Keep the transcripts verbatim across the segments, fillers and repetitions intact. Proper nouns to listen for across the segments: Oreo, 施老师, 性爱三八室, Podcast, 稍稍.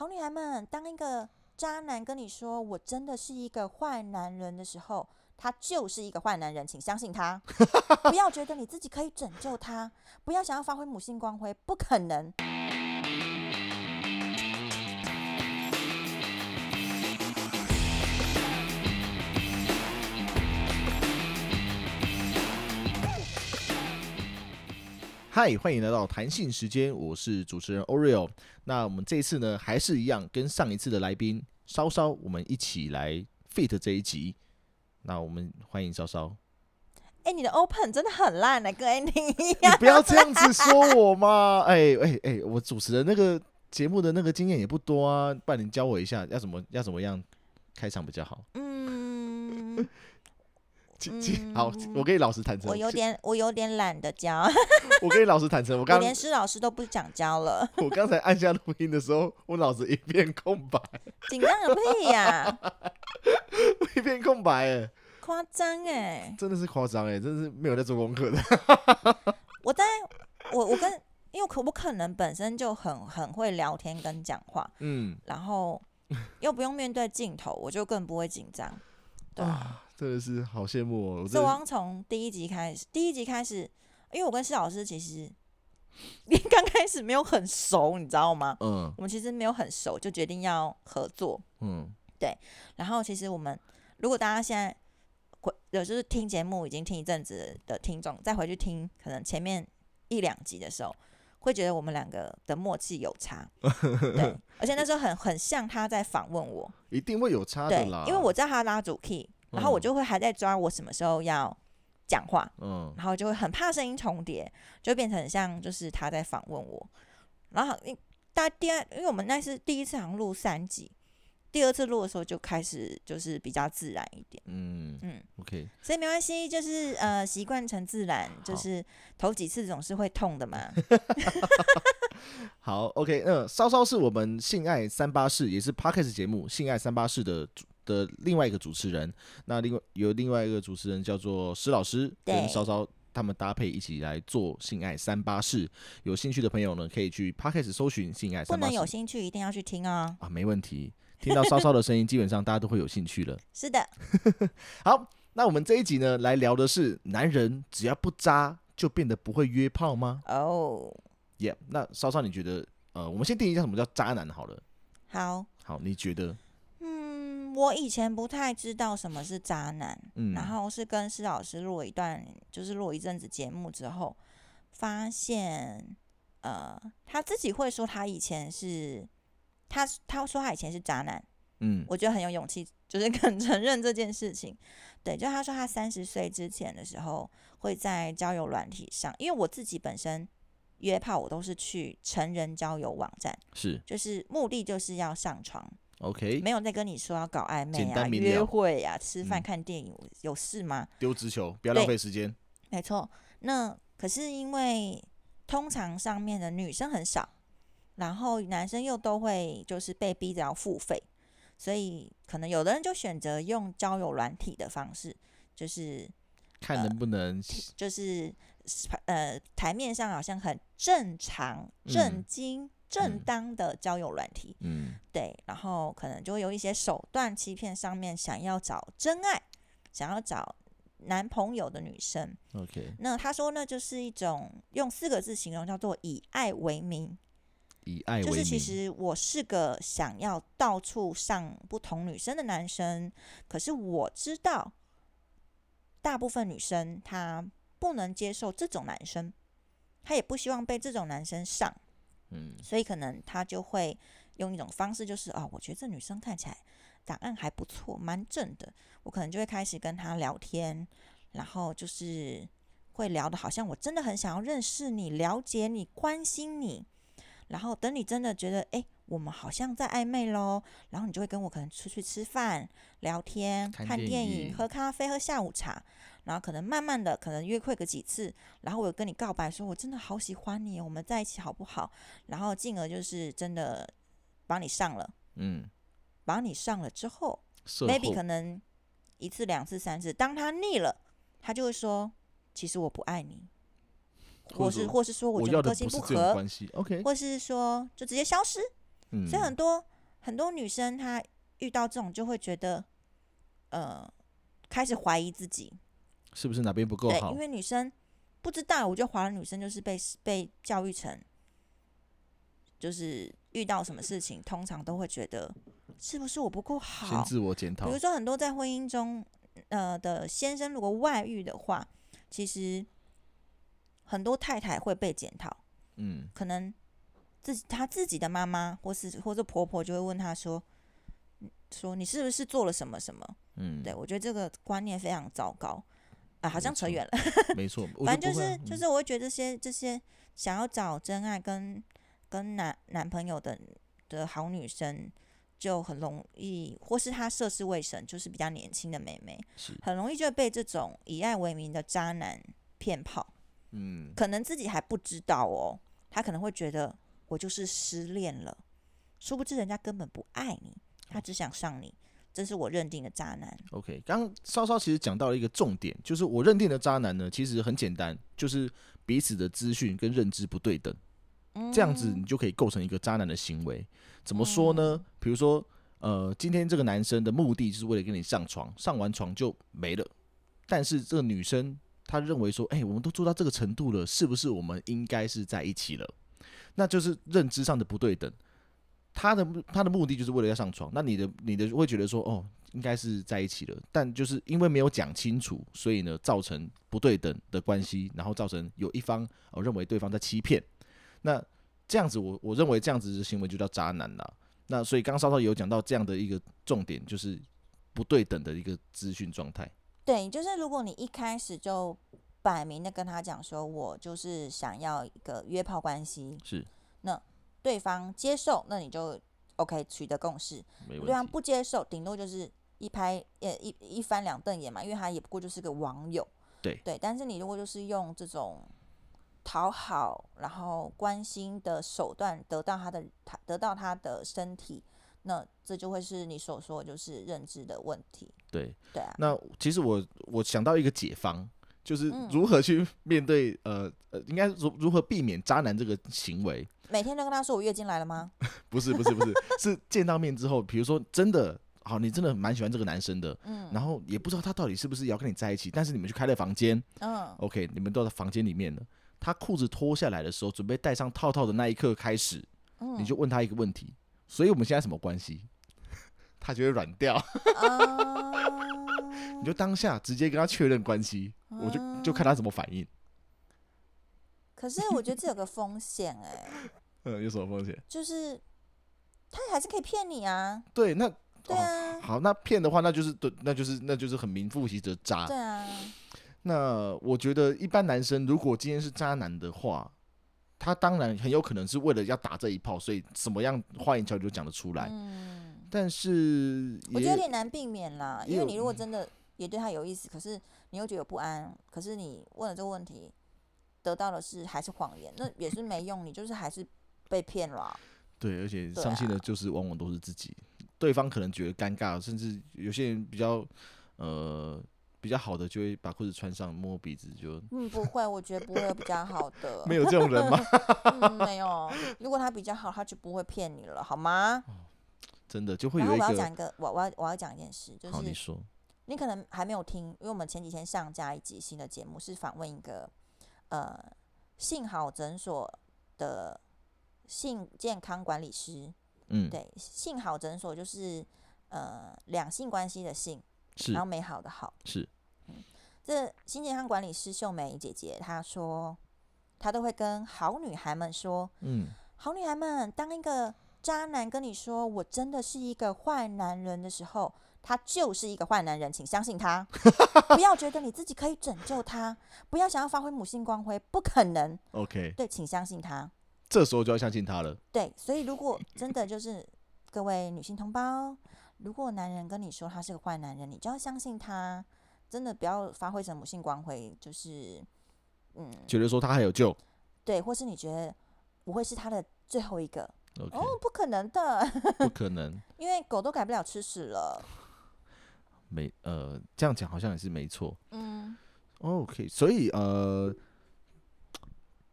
好女孩们，当一个渣男跟你说我真的是一个坏男人的时候，他就是一个坏男人，请相信他，不要觉得你自己可以拯救他，不要想要发挥母性光辉，不可能。嗨，欢迎来到谈性时间，我是主持人 Oreo。 那我们这一次呢，还是一样跟上一次的来宾稍稍，我们一起来 fit 这一集。那我们欢迎稍稍。哎、欸，你的 open 真的很烂呢、欸，跟 Andy 一样。你不要这样子说我嘛！哎哎哎，我主持的那个节目的那个经验也不多啊，不然你教我一下，要怎么要怎么样开场比较好？嗯。嗯、好，我跟你老实坦诚，我有点我有点懒得教。我跟你老实坦诚，我刚我连施老师都不想教了。我刚才按下录音的时候，我脑子一片空白。紧张个屁呀、啊！我一片空白哎、欸，夸张哎，真的是夸张哎，真是没有在做功课的。我在我我跟因为我我可能本身就很很会聊天跟讲话，嗯，然后又不用面对镜头，我就更不会紧张。对啊。真的是好羡慕哦！我刚从第一集开始，第一集开始，因为我跟施老师其实刚开始没有很熟，你知道吗？嗯，我们其实没有很熟，就决定要合作。嗯，对。然后其实我们，如果大家现在回，就是听节目已经听一阵子的听众，再回去听可能前面一两集的时候，会觉得我们两个的默契有差。对，而且那时候很很像他在访问我，一定会有差的啦。对，因为我知道他拉主 key。然后我就会还在抓我什么时候要讲话，嗯，然后就会很怕声音重叠，就变成很像就是他在访问我。然后大家第二，因为我们那次第一次好像录三集，第二次录的时候就开始就是比较自然一点，嗯嗯 ，OK， 所以没关系，就是呃习惯成自然，就是头几次总是会痛的嘛。好 ，OK， 嗯、呃，稍稍是我们性爱三八室也是 Podcast 节目性爱三八室的主。的另外一个主持人，那另外有另外一个主持人叫做施老师，跟稍稍他们搭配一起来做性爱三八室。有兴趣的朋友呢，可以去 Podcast 搜寻性爱三八室。不能有兴趣，一定要去听哦。啊，没问题，听到稍稍的声音，基本上大家都会有兴趣了。是的。好，那我们这一集呢，来聊的是男人只要不渣就变得不会约炮吗？哦，耶。那稍稍你觉得，呃，我们先定义一下什么叫渣男好了。好。好，你觉得？我以前不太知道什么是渣男，嗯、然后是跟施老师录一段，就是录一阵子节目之后，发现，呃，他自己会说他以前是，他他说他以前是渣男，嗯，我觉得很有勇气，就是肯承认这件事情。对，就他说他三十岁之前的时候会在交友软体上，因为我自己本身约炮，我都是去成人交友网站，是，就是目的就是要上床。OK， 没有在跟你说要搞暧昧啊、约会啊、吃饭、嗯、看电影，有事吗？丢直球，不要浪费时间。没错，那可是因为通常上面的女生很少，然后男生又都会就是被逼着要付费，所以可能有的人就选择用交友软体的方式，就是看能不能，呃、就是呃台面上好像很正常、正经。嗯正当的交友软体，嗯，对，然后可能就会有一些手段欺骗上面想要找真爱、想要找男朋友的女生。OK， 那他说呢，就是一种用四个字形容叫做以爱为名。以爱为名，就是其实我是个想要到处上不同女生的男生，可是我知道大部分女生她不能接受这种男生，她也不希望被这种男生上。嗯、所以可能他就会用一种方式，就是哦，我觉得这女生看起来档案还不错，蛮正的，我可能就会开始跟她聊天，然后就是会聊的好像我真的很想要认识你、了解你、关心你，然后等你真的觉得哎、欸，我们好像在暧昧咯，然后你就会跟我可能出去吃饭、聊天、看电影、看电影喝咖啡、喝下午茶。然后可能慢慢的，可能约会个几次，然后我有跟你告白说，我真的好喜欢你，我们在一起好不好？然后进而就是真的把你上了，嗯，把你上了之后 ，maybe 可能一次、两次、三次，当他腻了，他就会说，其实我不爱你，或是或是说我觉得个性不合，不 okay、或是说就直接消失，嗯、所以很多很多女生她遇到这种就会觉得，呃，开始怀疑自己是不是哪边不够好，因为女生不知道，我觉得华人女生就是被被教育成，就是遇到什么事情，通常都会觉得是不是我不够好，先自我检讨。比如说很多在婚姻中，呃的先生如果外遇的话，其实很多太太会被检讨，嗯，可能自己她自己的妈妈或是或是婆婆就会问她说，说你是不是做了什么什么？嗯，对，我觉得这个观念非常糟糕。啊，好像扯远了。没错，反正就是就是，我会觉得这些这些想要找真爱跟跟男男朋友的的好女生就很容易，或是她涉世未深，就是比较年轻的妹妹，很容易就被这种以爱为名的渣男骗跑。嗯，可能自己还不知道哦，她可能会觉得我就是失恋了，殊不知人家根本不爱你，他只想上你。这是我认定的渣男。OK， 刚刚稍稍其实讲到了一个重点，就是我认定的渣男呢，其实很简单，就是彼此的资讯跟认知不对等，嗯、这样子你就可以构成一个渣男的行为。怎么说呢？嗯、比如说，呃，今天这个男生的目的就是为了跟你上床，上完床就没了。但是这个女生她认为说，哎、欸，我们都做到这个程度了，是不是我们应该是在一起了？那就是认知上的不对等。他 的, 他的目的就是为了要上床，那你 的, 你的会觉得说哦，应该是在一起了，但就是因为没有讲清楚，所以呢造成不对等的关系，然后造成有一方、哦、认为对方在欺骗，那这样子 我, 我认为这样子的行为就叫渣男啦。那所以刚刚稍稍有讲到这样的一个重点，就是不对等的一个资讯状态。对，就是如果你一开始就摆明的跟他讲说我就是想要一个约炮关系，是那对方接受，那你就 OK 取得共识。对方不接受，顶多就是一拍、呃、一, 一翻两瞪眼嘛，因为他也不过就是个网友。对对，但是你如果就是用这种讨好然后关心的手段得到他的得到他的身体，那这就会是你所说的就是认知的问题。对对啊。那其实我我想到一个解方，就是如何去面对、嗯、呃应该如何避免渣男这个行为。每天都跟他说我月经来了吗？不是不是不是，是见到面之后，比如说真的好，你真的蛮喜欢这个男生的、嗯，然后也不知道他到底是不是要跟你在一起，但是你们去开了房间，嗯 ，OK， 你们都在房间里面了。他裤子脱下来的时候，准备戴上套套的那一刻开始，嗯、你就问他一个问题，所以我们现在什么关系？他就会软掉，嗯、你就当下直接跟他确认关系，嗯、我就就看他怎么反应。可是我觉得这有个风险哎、欸。嗯，有什么风险？就是他还是可以骗你啊。对，那对啊，哦、好，那骗的话，那就是那就是那就是很名副其实的渣。对啊。那我觉得一般男生如果今天是渣男的话，他当然很有可能是为了要打这一炮，所以什么样花言巧语就讲得出来。嗯。但是我觉得有点难避免啦，因为你如果真的也对他有意思，可是你又觉得有不安，可是你问了这个问题。得到的是还是谎言，那也是没用，你就是还是被骗了、啊。对，而且伤心的就是往往都是自己，对方可能觉得尴尬，甚至有些人比较呃比较好的就会把裤子穿上摸鼻子就。嗯，不会，我觉得不会有比较好的。没有这种人吗？嗯，没有。如果他比较好，他就不会骗你了，好吗？哦、真的就会有一个。然后我要讲一个，我我要我要讲一件事，就是好你说，你可能还没有听，因为我们前几天上架一集新的节目，是访问一个。呃，性好诊所的性健康管理师，嗯，对，性好诊所就是呃两性关系的性，是，然后美好的好，是，嗯，这性健康管理师秀梅姐姐她说，她都会跟好女孩们说，嗯，好女孩们，当一个渣男跟你说我真的是一个坏男人的时候。他就是一个坏男人，请相信他，不要觉得你自己可以拯救他，不要想要发挥母性光辉，不可能。OK， 对，请相信他。这时候就要相信他了。对，所以如果真的就是各位女性同胞，如果男人跟你说他是个坏男人，你就要相信他，真的不要发挥成母性光辉，就是嗯，觉得说他还有救。对，或是你觉得我会是他的最后一个？ Okay. 哦，不可能的，不可能，因为狗都改不了吃屎了。没呃，这样讲好像也是没错。嗯 ，OK， 所以呃，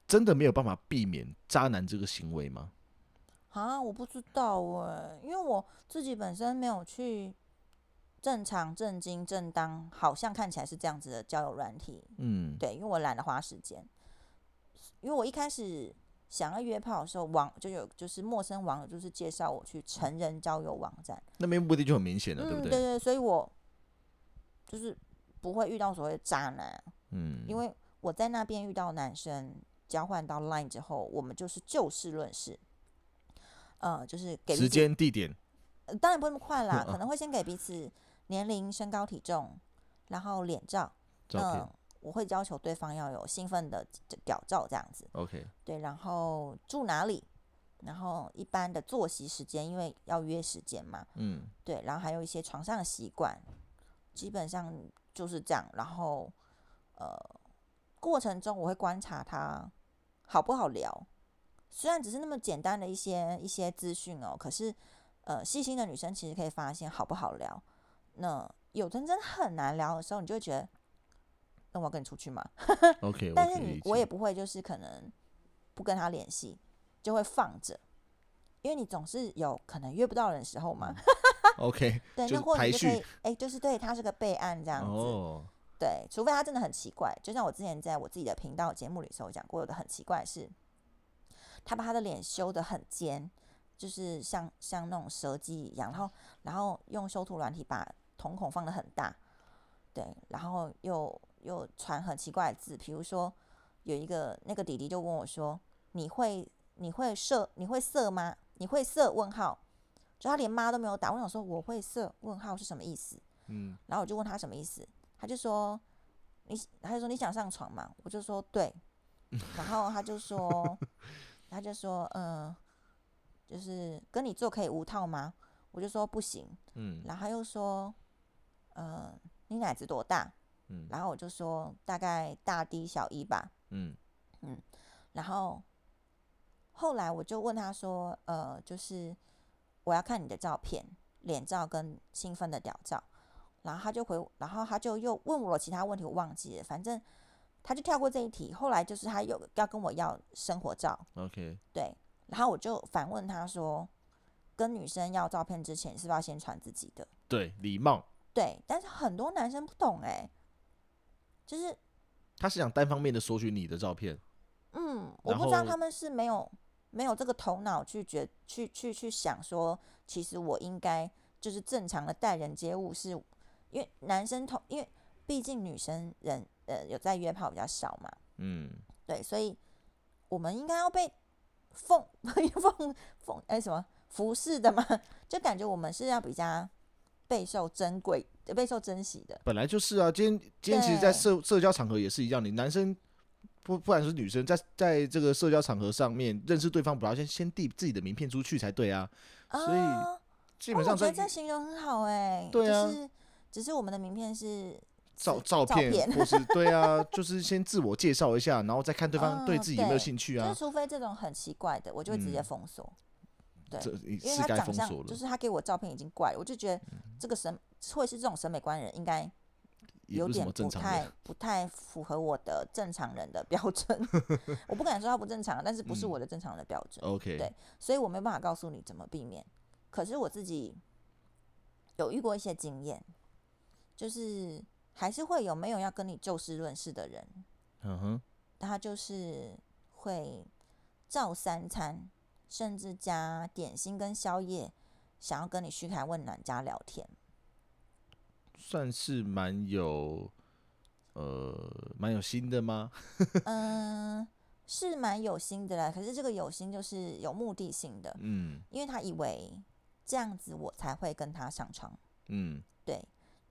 真的没有办法避免渣男这个行为吗？啊，我不知道哎，因为我自己本身没有去正常、正经、正当，好像看起来是这样子的交友软体。嗯，对，因为我懒得花时间，因为我一开始想要约炮的时候，网就有就是陌生网友就是介绍我去成人交友网站，那边目的就很明显了，嗯、对不对？对对，所以我就是不会遇到所谓的渣男。嗯，因为我在那边遇到男生，交换到 Line 之后，我们就是就事论事，呃，就是给时间地点、呃，当然不会那么快啦，可能会先给彼此年龄、身高、体重，然后脸照，照片、呃，我会要求对方要有兴奋的屌照这样子。OK， 对，然后住哪里，然后一般的作息时间，因为要约时间嘛，嗯，对，然后还有一些床上的习惯，基本上就是这样，然后呃。过程中我会观察他好不好聊，虽然只是那么简单的一些一些资讯哦，可是呃，细心的女生其实可以发现好不好聊。那有真真很难聊的时候，你就会觉得，那我要跟你出去吗？okay, 但是你 okay, 我也不会就是可能不跟他联系，就会放着，因为你总是有可能约不到人的时候嘛。OK， 对，那或者就可以，哎、欸，就是对他是个备案这样子。Oh.对，除非他真的很奇怪，就像我之前在我自己的频道节目里头讲过，有的很奇怪的是，他把他的脸修得很尖，就是像像那种蛇姬一样，然后然后用修图软体把瞳孔放得很大，对，然后又又传很奇怪的字，比如说有一个那个弟弟就问我说：“你会你会射你会射吗？你会射？”问号，就他连妈都没有打，我想说我会射问号是什么意思？嗯，然后我就问他什么意思。他就说，你，他就说你想上床嘛？我就说对，然后他就说，他就说，呃，就是跟你做可以无套吗？我就说不行，嗯，然后他又说，呃，你奶子多大？嗯，然后我就说大概大 D 小一吧，嗯嗯，然后后来我就问他说，呃，就是我要看你的照片，脸照跟兴奋的屌照。然后他就回，然后他就又问我其他问题，我忘记了，反正他就跳过这一题。后来就是他又要跟我要生活照 ，OK， 对，然后我就反问他说，跟女生要照片之前是不是要先传自己的？对，礼貌。对，但是很多男生不懂哎、欸，就是他是想单方面的索取你的照片，嗯，我不知道他们是没有没有这个头脑去觉去去去想说，其实我应该就是正常的待人接物是。因为男生同，因为毕竟女生人呃有在约炮比较少嘛，嗯，对，所以我们应该要被奉奉奉哎什么服侍的嘛，就感觉我们是要比较备受珍贵、备受珍惜的。本来就是啊，今天今天其实在社社交场合也是一样，你男生不不然是女生在在这个社交场合上面认识对方，不要先先递自己的名片出去才对啊，啊所以基本上、哦、我觉得这形容很好哎、欸，对啊。就是只是我们的名片是照照片，或是对啊，就是先自我介绍一下，然后再看对方对自己有没有兴趣啊。嗯、就是除非这种很奇怪的，我就会直接封锁。嗯、对，因为他长相就是他给我照片已经怪了，我就觉得这个审会是这种审美观人应该有点不太不太符合我的正常人的标准。我不敢说他不正常，但是不是我的正常人的标准。嗯、OK， 对，所以我没有办法告诉你怎么避免。可是我自己有遇过一些经验。就是还是会有没有要跟你就事论事的人，嗯哼，他就是会照三餐，甚至加点心跟宵夜，想要跟你嘘寒问暖加聊天，算是蛮有呃蛮有心的吗？嗯、呃，是蛮有心的啦。可是这个有心就是有目的性的，嗯，因为他以为这样子我才会跟他上床，嗯，对。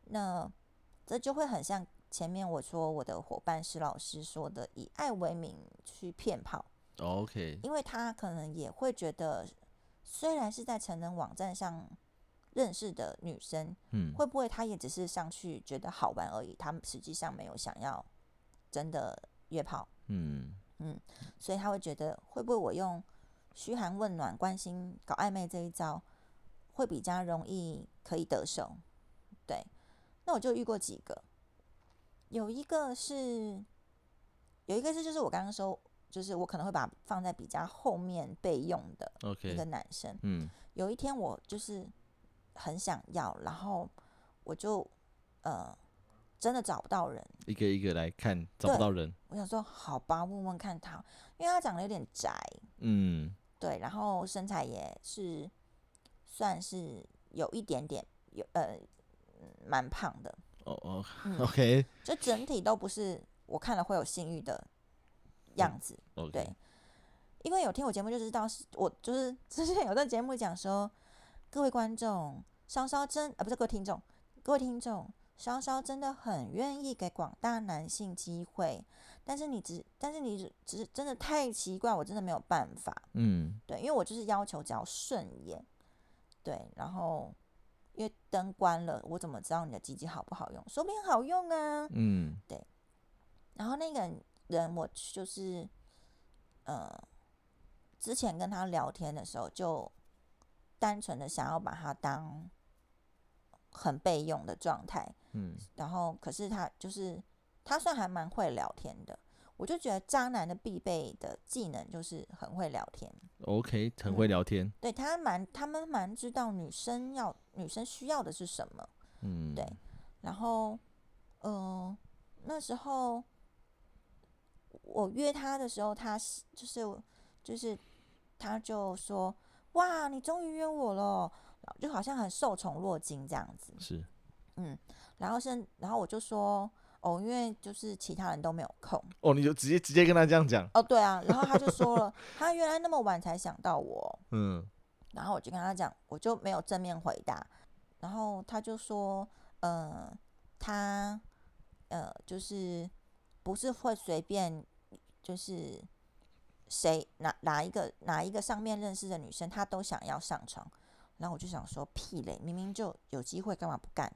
那这就会很像前面我说我的伙伴石老师说的，以爱为名去骗炮。OK， 因为他可能也会觉得，虽然是在成人网站上认识的女生，嗯，会不会他也只是上去觉得好玩而已？他实际上没有想要真的约炮，嗯嗯，所以他会觉得，会不会我用嘘寒问暖、关心、搞暧昧这一招，会比较容易可以得手？对。那我就遇过几个，有一个是，有一个是就是我刚刚说就是我可能会把放在比较后面备用的一个男生、okay, 嗯、有一天我就是很想要，然后我就呃真的找不到人，一个一个来看找不到人，我想说好吧问问看他，因为他长得有点宅，嗯，对，然后身材也是算是有一点点有呃蛮胖的，哦哦、嗯、OK， 就整体都不是我看了会有性欲的样子、嗯 okay. 对，因为有听我节目就知道，我就是之前有在节目讲说，各位观众稍稍真啊不是各位听众，各位听众稍稍真的很愿意给广大男性机会，但是你只但是你只真的太奇怪，我真的没有办法，嗯，对，因为我就是要求只要顺眼，对，然后因为灯关了，我怎么知道你的鸡鸡好不好用？说不定好用啊，嗯，对，然后那个人我就是呃之前跟他聊天的时候就单纯的想要把他当很备用的状态，嗯，然后可是他就是他算还蛮会聊天的，我就觉得渣男的必备的技能就是很会聊天。OK， 很会聊天。嗯、对他蛮他们蛮知道女生要女生需要的是什么，嗯，对。然后，呃，那时候我约他的时候，他就是就是他就说。哇，你终于约我了，就好像很受宠若惊这样子。是，嗯，然后是，然后我就说，哦，因为就是其他人都没有空。哦，你就直接直接跟他这样讲。哦，对啊，然后他就说了，他原来那么晚才想到我。嗯，然后我就跟他讲，我就没有正面回答。然后他就说，呃，他呃，就是不是会随便，就是。谁 哪, 哪一个哪一个上面认识的女生，她都想要上床，然后我就想说屁嘞，明明就有机会，干嘛不干？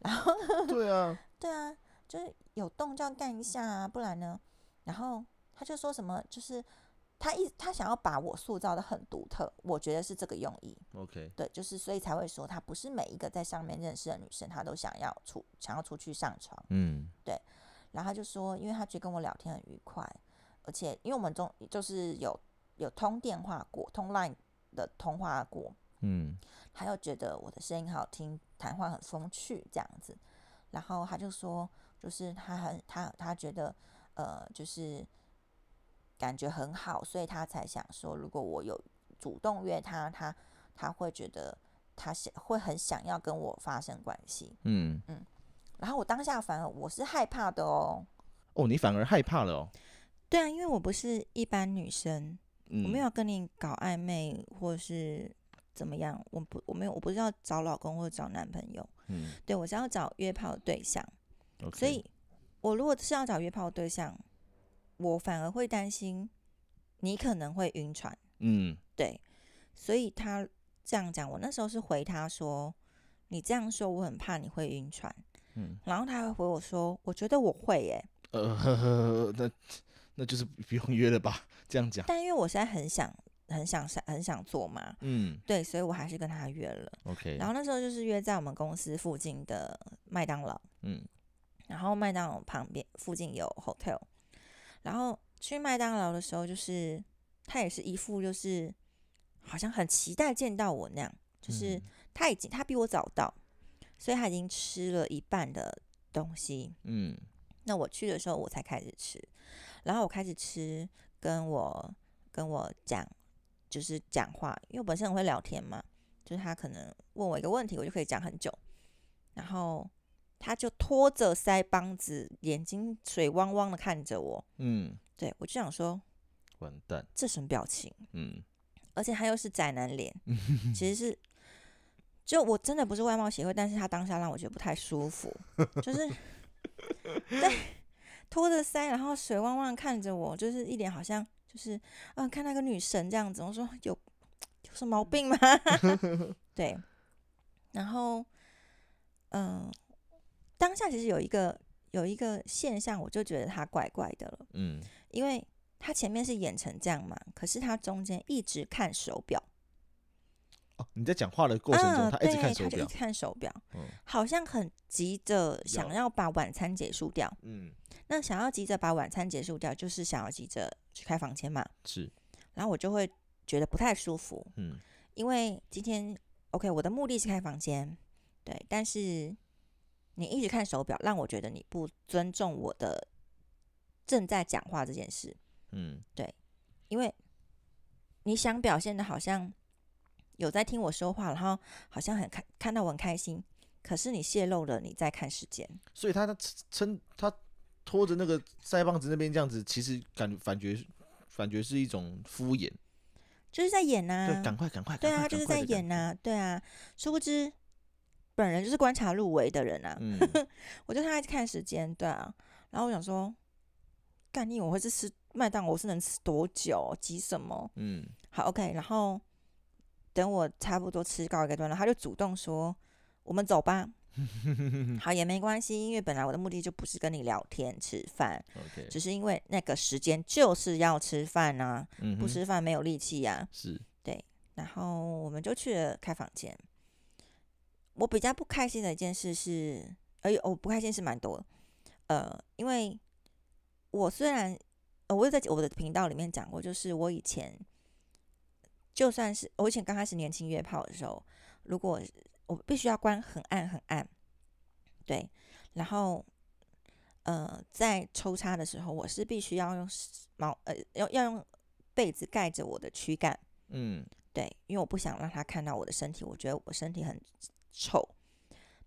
然后对啊，对啊，就是有动就要干一下啊，不然呢？然后他就说什么，就是他一他想要把我塑造的很独特，我觉得是这个用意。OK， 对，就是所以才会说，他不是每一个在上面认识的女生，她都想要出想要出去上床。嗯，对。然后他就说，因为他觉得跟我聊天很愉快。而且，因为我们中就是有有通电话过，通 Line 的通话过，嗯，他又觉得我的声音很好听，谈话很风趣这样子，然后他就说，就是他很他他觉得呃，就是感觉很好，所以他才想说，如果我有主动约他，他他会觉得他会很想要跟我发生关系，嗯嗯，然后我当下反而我是害怕的哦，哦，你反而害怕了哦。对啊，因为我不是一般女生，嗯、我没有跟你搞暧昧或是怎么样，我不我没有我不是要找老公或者找男朋友，嗯，对我是要找约炮对象， okay. 所以我如果是要找约炮对象，我反而会担心你可能会晕船，嗯，对，所以他这样讲，我那时候是回他说，你这样说我很怕你会晕船，嗯，然后他会回我说，我觉得我会耶、欸，呃呵呵那。那就是不用约了吧，这样讲。但因为我现在很想、很想、很想做嘛，嗯，对，所以我还是跟他约了。OK。然后那时候就是约在我们公司附近的麦当劳，嗯，然后麦当劳旁边附近有 hotel， 然后去麦当劳的时候，就是他也是一副就是好像很期待见到我那样，就是他已经他比我早到，所以他已经吃了一半的东西，嗯。那我去的时候我才开始吃，然后我开始吃跟我跟我讲就是讲话，因为我本身很会聊天嘛，就是他可能问我一个问题我就可以讲很久，然后他就拖着腮帮子眼睛水汪汪的看着我，嗯，对，我就想说完蛋这什么表情，嗯，而且他又是宅男脸其实是就我真的不是外貌协会，但是他当下让我觉得不太舒服就是对，拖着腮，然后水汪汪看着我，就是一脸好像就是啊、呃，看那个女神这样子。我说有有什么毛病吗？对，然后嗯、呃，当下其实有一个有一个现象，我就觉得他怪怪的了。嗯，因为他前面是演成这样嘛，可是他中间一直看手表。哦、你在讲话的过程中、嗯、他一直看手表，他就一直看手表、嗯、好像很急着想要把晚餐结束掉，嗯，那想要急着把晚餐结束掉就是想要急着去开房间嘛，是，然后我就会觉得不太舒服，嗯，因为今天 OK 我的目的是开房间，对，但是你一直看手表让我觉得你不尊重我的正在讲话这件事，嗯，对，因为你想表现的好像有在听我说话，然后好像很看看到我很开心，可是你泄露了你在看时间，所以他撑他拖着那个腮帮子那边这样子，其实感感觉感觉是一种敷衍，就是在演啊，对，赶快赶快，对啊，他就是在演啊，对啊，殊不知本人就是观察入微的人啊，嗯、我就他在看时间，对啊，然后我想说，干你我会是吃麦当劳，我是能吃多久，急什么？嗯，好 OK， 然后等我差不多吃到一个段落，他就主动说。我们走吧，好也没关系，因为本来我的目的就不是跟你聊天吃饭， okay. 只是因为那个时间就是要吃饭啊，嗯、不吃饭没有力气啊，是，对，然后我们就去了开房间。我比较不开心的一件事是，哎，我不开心是蛮多的，呃，因为我虽然、呃、我有在我的频道里面讲过，就是我以前就算是我以前刚开始年轻约炮的时候，如果我必须要关很暗很暗，对，然后呃，在抽插的时候，我是必须要用毛呃要要用被子盖着我的躯干，嗯，对，因为我不想让他看到我的身体，我觉得我身体很丑，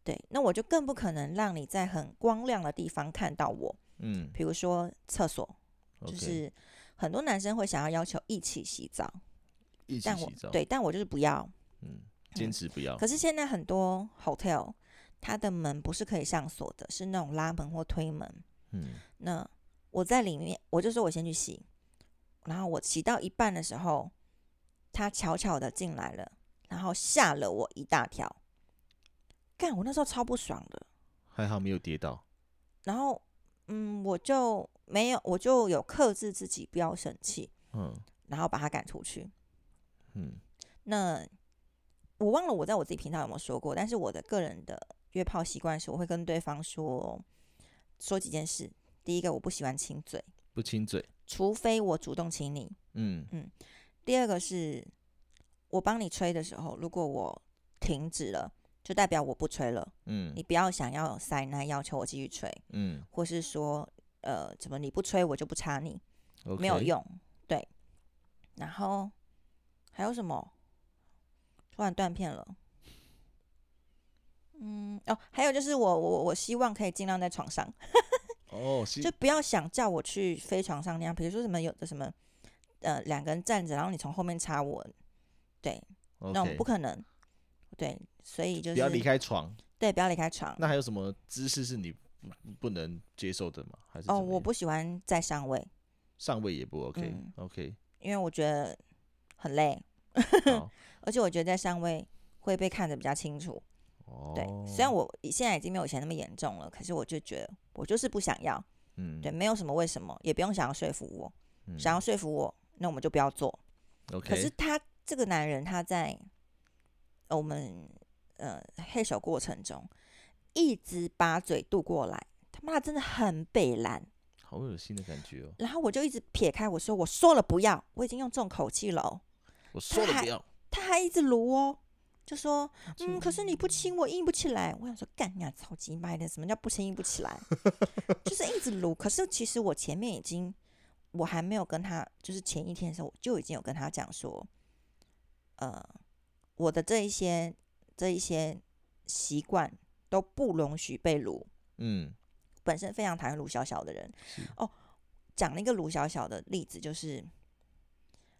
对，那我就更不可能让你在很光亮的地方看到我，嗯，比如说厕所， okay. 就是很多男生会想要要求一起洗澡，一起洗澡，对，但我就是不要，嗯。坚持不要、嗯。可是现在很多 hotel 它的门不是可以上锁的，是那种拉门或推门。嗯，那我在里面，我就说我先去洗，然后我洗到一半的时候，他悄悄的进来了，然后吓了我一大跳。干，我那时候超不爽的。还好没有跌倒。然后，嗯，我就没有，我就有克制自己不要生气。嗯，然后把他赶出去。嗯，那。我忘了我在我自己频道有没有说过，但是我的个人的约炮习惯是，我会跟对方说说几件事。第一个，我不喜欢亲嘴，不亲嘴，除非我主动亲你。嗯嗯。第二个是，我帮你吹的时候，如果我停止了，就代表我不吹了。嗯，你不要想要塞奶要求我继续吹。嗯，或是说，呃，怎么你不吹我就不插你， okay. 没有用。对。然后还有什么？突然断片了，嗯哦，还有就是我我我希望可以尽量在床上，哦，就不要想叫我去飞床上那样，比如说什么有的什么，呃，两个人站着，然后你从后面插我，对， okay. 那我不可能，对，所以就是不要离开床，对，不要离开床。那还有什么姿势是你不能接受的吗？还是哦，我不喜欢在上位，上位也不 OK，OK，、嗯 okay. 因为我觉得很累。而且我觉得在上位会被看得比较清楚，哦、对。虽然我现在已经没有以前那么严重了，可是我就觉得我就是不想要，嗯，对，没有什么为什么，也不用想要说服我，嗯、想要说服我，那我们就不要做。Okay. 可是他这个男人，他在我们呃黑手过程中，一直把嘴渡过来，他妈真的很北蓝，好恶心的感觉哦。然后我就一直撇开，我说我说了不要，我已经用这种口气了、哦。我说了不要他，他还一直撸哦，就说嗯，可是你不亲我硬不起来。我想说，干你啊，超级麦的，什么叫不亲硬不起来？就是一直撸。可是其实我前面已经，我还没有跟他，就是前一天的时候，我就已经有跟他讲说，呃，我的这一些这一些习惯都不容许被撸。嗯，本身非常讨厌撸小小的人。哦，讲了一个撸小小的例子，就是。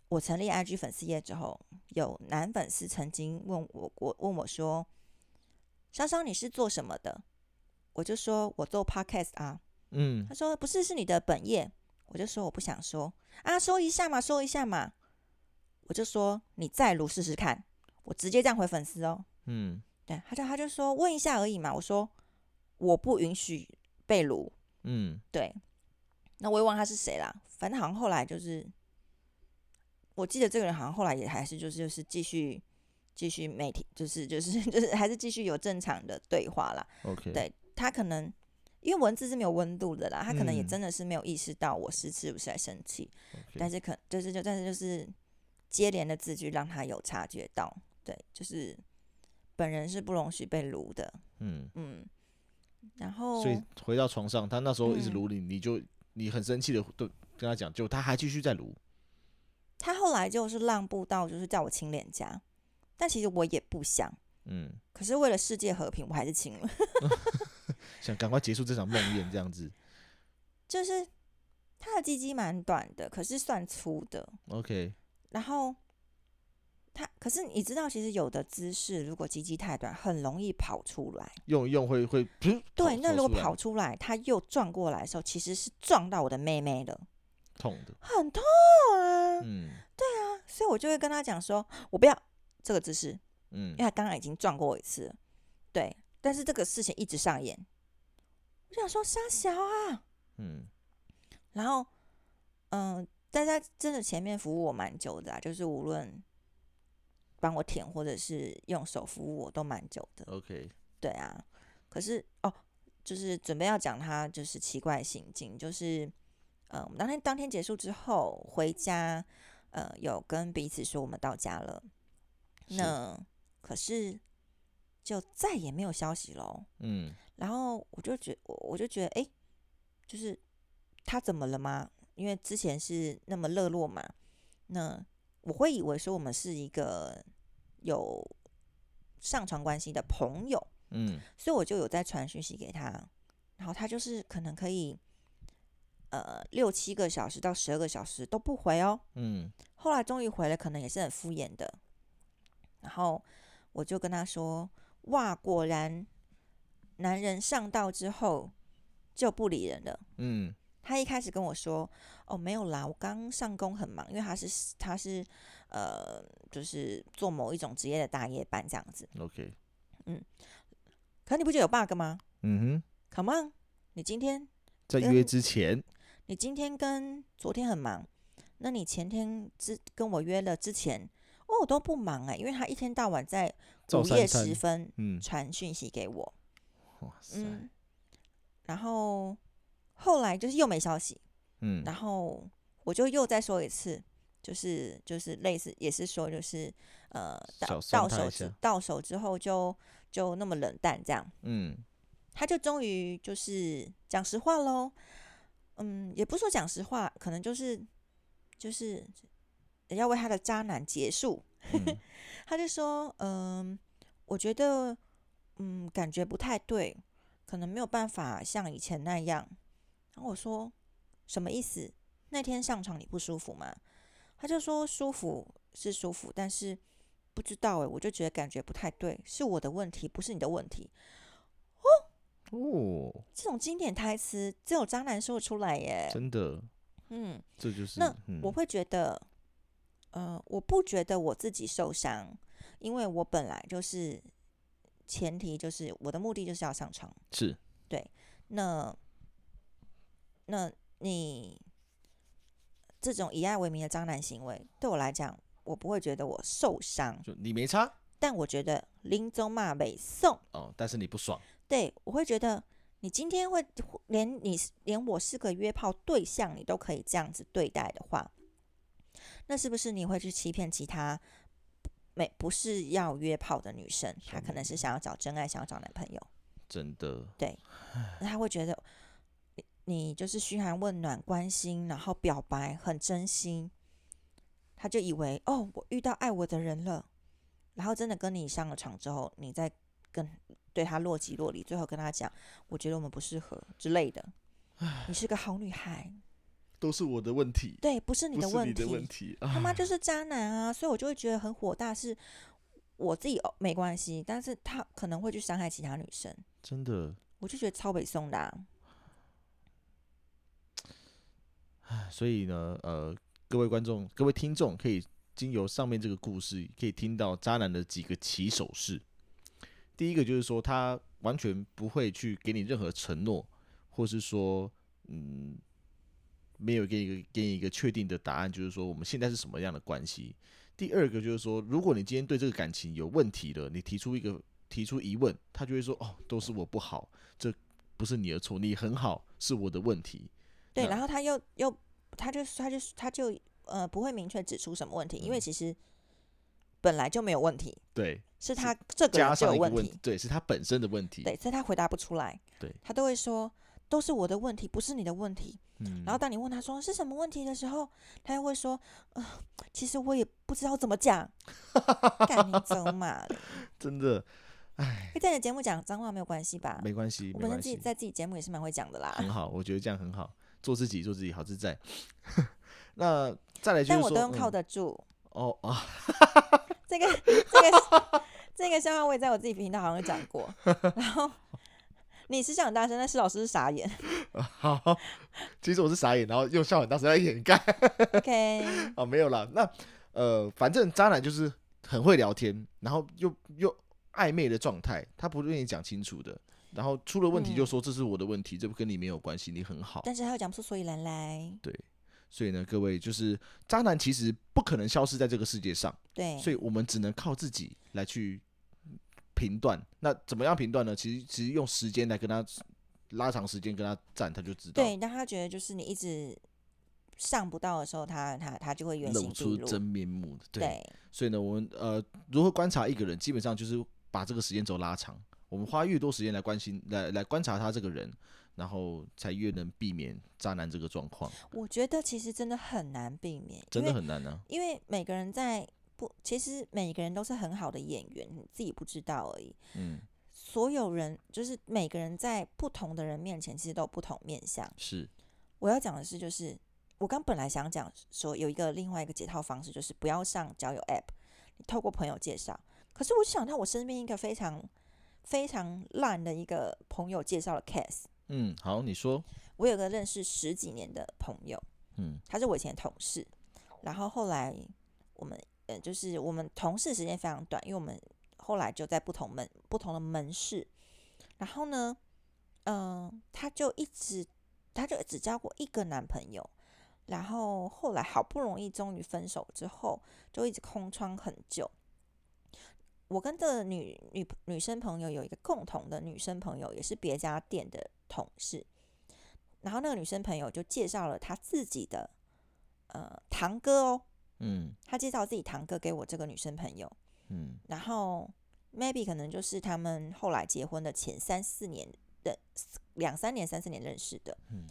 我成立 I G 粉丝页之后，有男粉丝曾经问我，我问我说：“莎莎，你是做什么的？”我就说：“我做 Podcast 啊。”嗯，他说：“不是，是你的本业。”我就说：“我不想说啊，说一下嘛，说一下嘛。”我就说：“你再撸试试看。”我直接这样回粉丝哦。嗯，对，他就他就说问一下而已嘛。我说：“我不允许被撸。”嗯，对。那我也忘他是谁啦，反正好像后来就是。我记得这个人好像后来也还是就是就是继续继续每天就是就是就是还是继续有正常的对话啦。Okay. 对他可能因为文字是没有温度的啦，他可能也真的是没有意识到我是是不是在生气、嗯 okay. 但是可就是就但是就是接连的字句让他有察觉到，对，就是本人是不容许被撸的，嗯嗯，然后所以回到床上，他那时候一直撸你、嗯，你就你很生气的跟他讲，就他还继续在撸，他后来就是让步到就是叫我亲脸颊，但其实我也不想，嗯，可是为了世界和平，我还是亲了。想赶快结束这场梦魇，这样子。就是他的鸡鸡蛮短的，可是算粗的。OK。然后他，可是你知道，其实有的姿势，如果鸡鸡太短，很容易跑出来。用一用会会。对，那如果跑出来，他又撞过来的时候，其实是撞到我的妹妹了。痛的。很痛啊。嗯。对啊，所以我就会跟他讲说，我不要这个姿势。嗯。因为他刚刚已经撞过我一次了。对，但是这个事情一直上演。我想说傻小啊，嗯，然后，嗯、呃，大家真的前面服务我蛮久的啊，就是无论帮我舔或者是用手服务我都蛮久的。OK， 对啊，可是哦，就是准备要讲他就是奇怪行径，就是，呃，我们当天当天结束之后回家，呃，有跟彼此说我们到家了，那可是。就再也没有消息了，嗯，然后我就觉我我就觉得，哎、欸，就是他怎么了吗？因为之前是那么热络嘛，那我会以为说我们是一个有上床关系的朋友，嗯，所以我就有在传讯息给他，然后他就是可能可以，呃，六七个小时到十二个小时都不回哦，嗯，后来终于回了，可能也是很敷衍的，然后我就跟他说。哇，果然男人上道之后就不理人了。嗯，他一开始跟我说：“哦，没有啦，我刚上工很忙，因为他是他是呃，就是做某一种职业的大夜班这样子。” OK， 嗯，可你不觉得有 bug 吗？嗯哼 ，Come on， 你今天在约之前，你今天跟昨天很忙，那你前天跟我约了之前。哦，我都不忙哎、欸，因为他一天到晚在午夜时分传讯息给我，嗯，哇塞嗯，然后后来就是又没消息，嗯，然后我就又再说一次，就是就是类似也是说就是呃到到手之到手之后就就那么冷淡这样，嗯，他就终于就是讲实话喽，嗯，也不是说讲实话，可能就是就是。要为他的渣男结束、嗯、他就说嗯、呃，我觉得嗯，感觉不太对，可能没有办法像以前那样。然后我说什么意思？那天上床你不舒服吗？他就说舒服是舒服，但是不知道耶，我就觉得感觉不太对，是我的问题，不是你的问题。哦哦，这种经典台词只有渣男说出来耶，真的。嗯，这就是那、嗯、我会觉得。呃，我不觉得我自己受伤，因为我本来就是前提就是我的目的就是要上床，是对。那那你这种以爱为名的渣男行为，对我来讲，我不会觉得我受伤，就你没差。但我觉得林中骂北宋哦，但是你不爽，对我会觉得你今天会连你连我是个约炮对象，你都可以这样子对待的话。那是不是你会去欺骗其他没不是要约炮的女生？她可能是想要找真爱，想要找男朋友。真的。对，她会觉得 你, 你就是嘘寒问暖、关心，然后表白，很真心。她就以为哦，我遇到爱我的人了。然后真的跟你上了床之后，你再跟对她若即若离，最后跟她讲，我觉得我们不适合之类的。你是个好女孩。都是我的问题，对，不是你的问题，不是你的问题，他妈就是渣男啊！所以我就会觉得很火大，是我自己、哦、没关系，但是他可能会去伤害其他女生，真的，我就觉得超北宋的、啊。所以呢，呃，各位观众、各位听众，可以经由上面这个故事，可以听到渣男的几个起手式。第一个就是说，他完全不会去给你任何承诺，或是说，嗯。没有给你一个给你一个确定的答案，就是说我们现在是什么样的关系。第二个就是说，如果你今天对这个感情有问题了，你提出一个提出疑问，他就会说哦，都是我不好，这不是你的错，你很好是我的问题。对，然后他又又他就他就他就呃不会明确指出什么问题，因为其实本来就没有问题。对，是他这个人就有问题，加上一个问题，对，是他本身的问题。对，所以他回答不出来。对，他都会说都是我的问题，不是你的问题。嗯，然后当你问他说是什么问题的时候，他又会说、呃、其实我也不知道怎么讲。干你走嘛，真的。哎，在你的节目讲脏话没有关系吧？没关系，我本身自己在自己节目也是蛮会讲的啦。很好，我觉得这样很好，做自己，做自己，好自在。那再来就是说，但我都用靠得住。嗯、哦啊，这个这个这个笑话我也在我自己频道好像讲过。然后你是笑很大声，但施老师是傻眼。好，其实我是傻眼，然后用笑很大声来掩盖。OK， 哦，没有啦。那呃，反正渣男就是很会聊天，然后又又。暧昧的状态，他不愿意讲清楚的，然后出了问题就说这是我的问题，嗯、这跟你没有关系，你很好。但是他又讲不出所以然来。对，所以呢，各位就是渣男其实不可能消失在这个世界上。对，所以我们只能靠自己来去评断。那怎么样评断呢？其实其实用时间来跟他拉长时间跟他站，他就知道。对，让他觉得就是你一直上不到的时候，他他他就会原形毕露，露出真面目。对，对所以呢，我们呃如何观察一个人，基本上就是。把这个时间轴拉长，我们花越多时间来关心、来来观察他这个人，然后才越能避免渣男这个状况。我觉得其实真的很难避免，真的很难啊！因为每个人在不，其实每个人都是很好的演员，你自己不知道而已。嗯，所有人就是每个人在不同的人面前，其实都有不同面向。是，我要讲的是，就是我刚本来想讲说有一个另外一个解套方式，就是不要上交友 App， 你透过朋友介绍。可是我就想到我身边一个非常非常烂的一个朋友介绍的 case。嗯，好，你说。我有个认识十几年的朋友，嗯，他是我以前的同事，然后后来我们、呃、就是我们同事时间非常短，因为我们后来就在不同门不同的门市，然后呢，嗯、呃，他就一直他就只交过一个男朋友，然后后来好不容易终于分手之后，就一直空窗很久。我跟这 女, 女, 女生朋友有一个共同的女生朋友，也是别家店的同事。然后那个女生朋友就介绍了她自己的呃堂哥哦，嗯，她介绍自己堂哥给我这个女生朋友，嗯，然后 maybe 可能就是他们后来结婚的前三四年的两三年三四年认识的，嗯，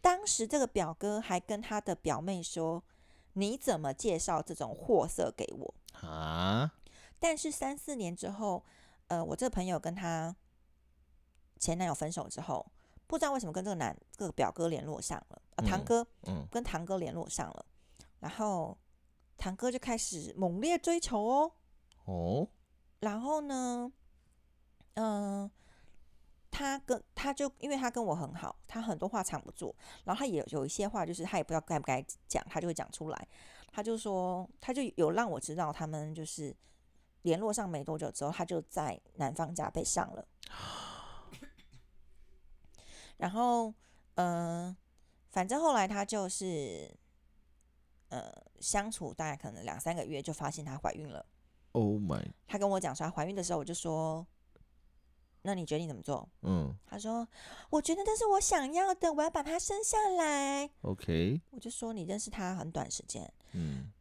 当时这个表哥还跟他的表妹说：“你怎么介绍这种货色给我啊？”但是三四年之后，呃，我这个朋友跟他前男友分手之后，不知道为什么跟这个男这个表哥联络上了，呃、堂哥、嗯嗯，跟堂哥联络上了，然后堂哥就开始猛烈追求哦，哦，然后呢，嗯、呃，他跟他就因为他跟我很好，他很多话藏不住，然后他也有一些话就是他也不知道该不该讲，他就会讲出来，他就说他就有让我知道他们就是。联络上没多久之后，他就在男方家被上了。然后，呃，反正后来他就是，呃，相处大概可能两三个月，就发现她怀孕了。Oh my！ 他跟我讲说她怀孕的时候，我就说：“那你决定怎么做？”嗯，他说：“我觉得这是我想要的，我要把她生下来。” OK， 我就说：“你认识她很短时间。”嗯。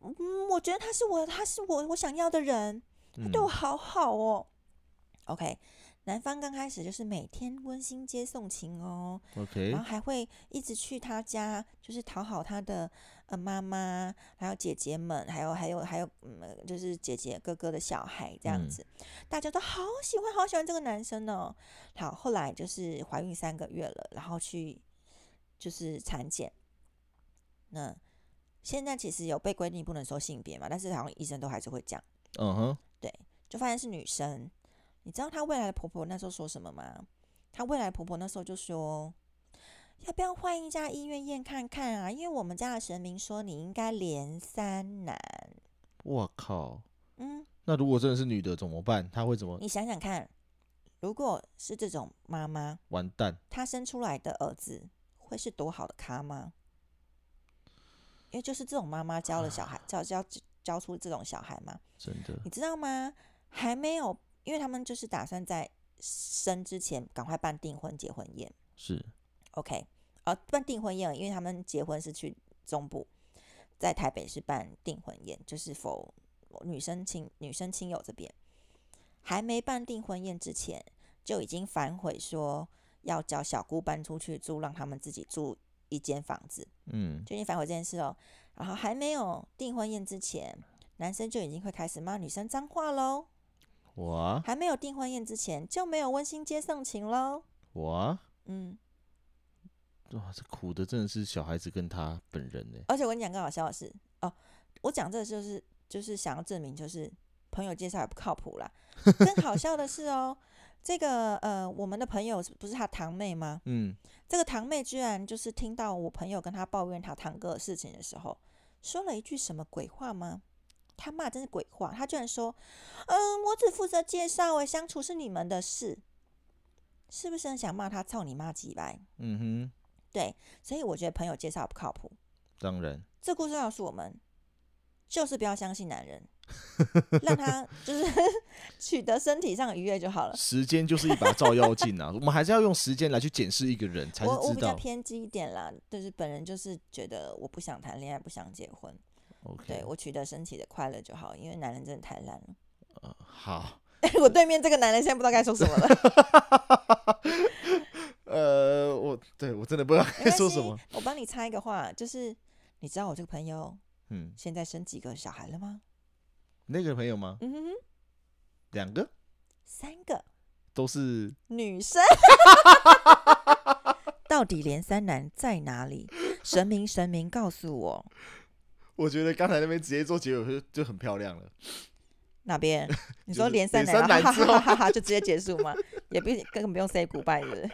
嗯，我觉得他是我，他是我，我想要的人，他对我好好哦。嗯、OK， 男方刚开始就是每天温馨接送情哦。OK， 然后还会一直去他家，就是讨好他的呃妈妈，还有姐姐们，还有还有还有嗯，就是姐姐哥哥的小孩这样子，嗯、大家都好喜欢好喜欢这个男生哦。好，后来就是怀孕三个月了，然后去就是产检，那。现在其实有被规定不能说性别嘛，但是好像医生都还是会讲。嗯哼，对，就发现是女生。你知道她未来的婆婆那时候说什么吗？她未来的婆婆那时候就说：“要不要换一家医院验看看啊？因为我们家的神明说你应该连三男。”我靠！嗯，那如果真的是女的怎么办？她会怎么？你想想看，如果是这种妈妈，完蛋，她生出来的儿子会是多好的咖吗？因为就是这种妈妈教的小孩，教教教出这种小孩嘛，真的，你知道吗？还没有，因为他们就是打算在生之前赶快办订婚结婚宴。是 OK、哦、办订婚宴，因为他们结婚是去中部，在台北是办订婚宴，就是否女生亲女生亲友这边还没办订婚宴之前就已经反悔说要叫小姑搬出去住，让他们自己住一间房子，嗯，就已经反悔这件事哦。然后还没有订婚宴之前，男生就已经会开始骂女生脏话喽。哇！还没有订婚宴之前就没有温馨接送情喽。哇！嗯，哇，这苦的真的是小孩子跟他本人呢。而且我跟你讲个好笑的事哦，我讲这就是就是想要证明，就是朋友介绍也不靠谱啦。更好笑的是哦。这个呃，我们的朋友不是他堂妹吗？嗯，这个堂妹居然就是听到我朋友跟他抱怨他堂哥的事情的时候，说了一句什么鬼话吗？他骂真是鬼话，他居然说：“嗯，我只负责介绍、欸，哎，相处是你们的事。”是不是很想骂他操你妈鸡掰？嗯哼，对，所以我觉得朋友介绍不靠谱。当然，这故事告诉我们，就是不要相信男人。让他就是取得身体上的愉悦就好了。时间就是一把照妖镜啊，我们还是要用时间来去检视一个人，才是知道。我我比较偏激一点啦，就是本人就是觉得我不想谈恋爱，不想结婚。Okay. 对，我取得身体的快乐就好，因为男人真的太烂了。呃、好，我对面这个男人现在不知道该说什么了。呃，我对我真的不知道该说什么。我帮你插一个话，就是你知道我这个朋友，嗯，现在生几个小孩了吗？那个朋友吗？嗯哼哼，两个，三个，都是女生。到底连三男在哪里？神明，神明告诉我。我觉得刚才那边直接做结尾 就, 就很漂亮了。哪边？你说连三男，哈哈哈哈，就直接结束吗？也不根本不用 say goodbye 是不是？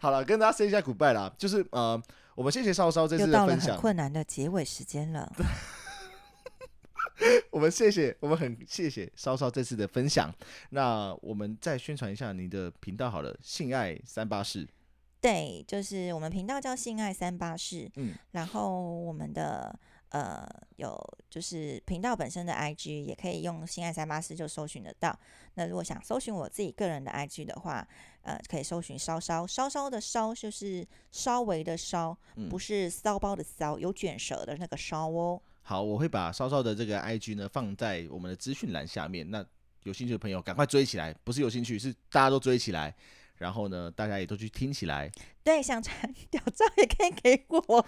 好了，跟大家 say 一下 goodbye 啦。就是呃，我们谢谢少少这次的分享。又到了很困难的结尾时间了。我们谢谢，我们很谢谢稍稍这次的分享。那我们再宣传一下你的频道好了，性爱三八室。对，就是我们频道叫性爱三八室。嗯，然后我们的呃有就是频道本身的 I G 也可以用性爱三八室就搜寻得到。那如果想搜寻我自己个人的 I G 的话，呃，可以搜寻稍稍稍稍的稍，就是稍微的稍，嗯、不是骚包的骚，有卷舌的那个稍哦。好，我会把稍稍的这个 I G 呢放在我们的资讯栏下面，那有兴趣的朋友赶快追起来，不是有兴趣，是大家都追起来，然后呢，大家也都去听起来。对，想传屌照也可以给我，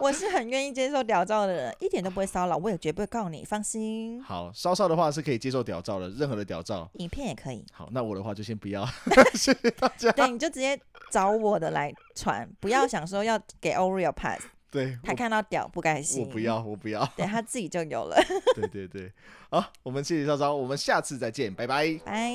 我是很愿意接受屌照的人，一点都不会骚扰，我也绝不会告你，放心。好，稍稍的话是可以接受屌照的，任何的屌照，影片也可以。好，那我的话就先不要，谢谢大家。对，你就直接找我的来传，不要想说要给 Oreo pass。对，他看到屌不开心，我不要，我不要，对他自己就有了。对对对，好，我们谢谢稍稍，我们下次再见，拜拜，拜。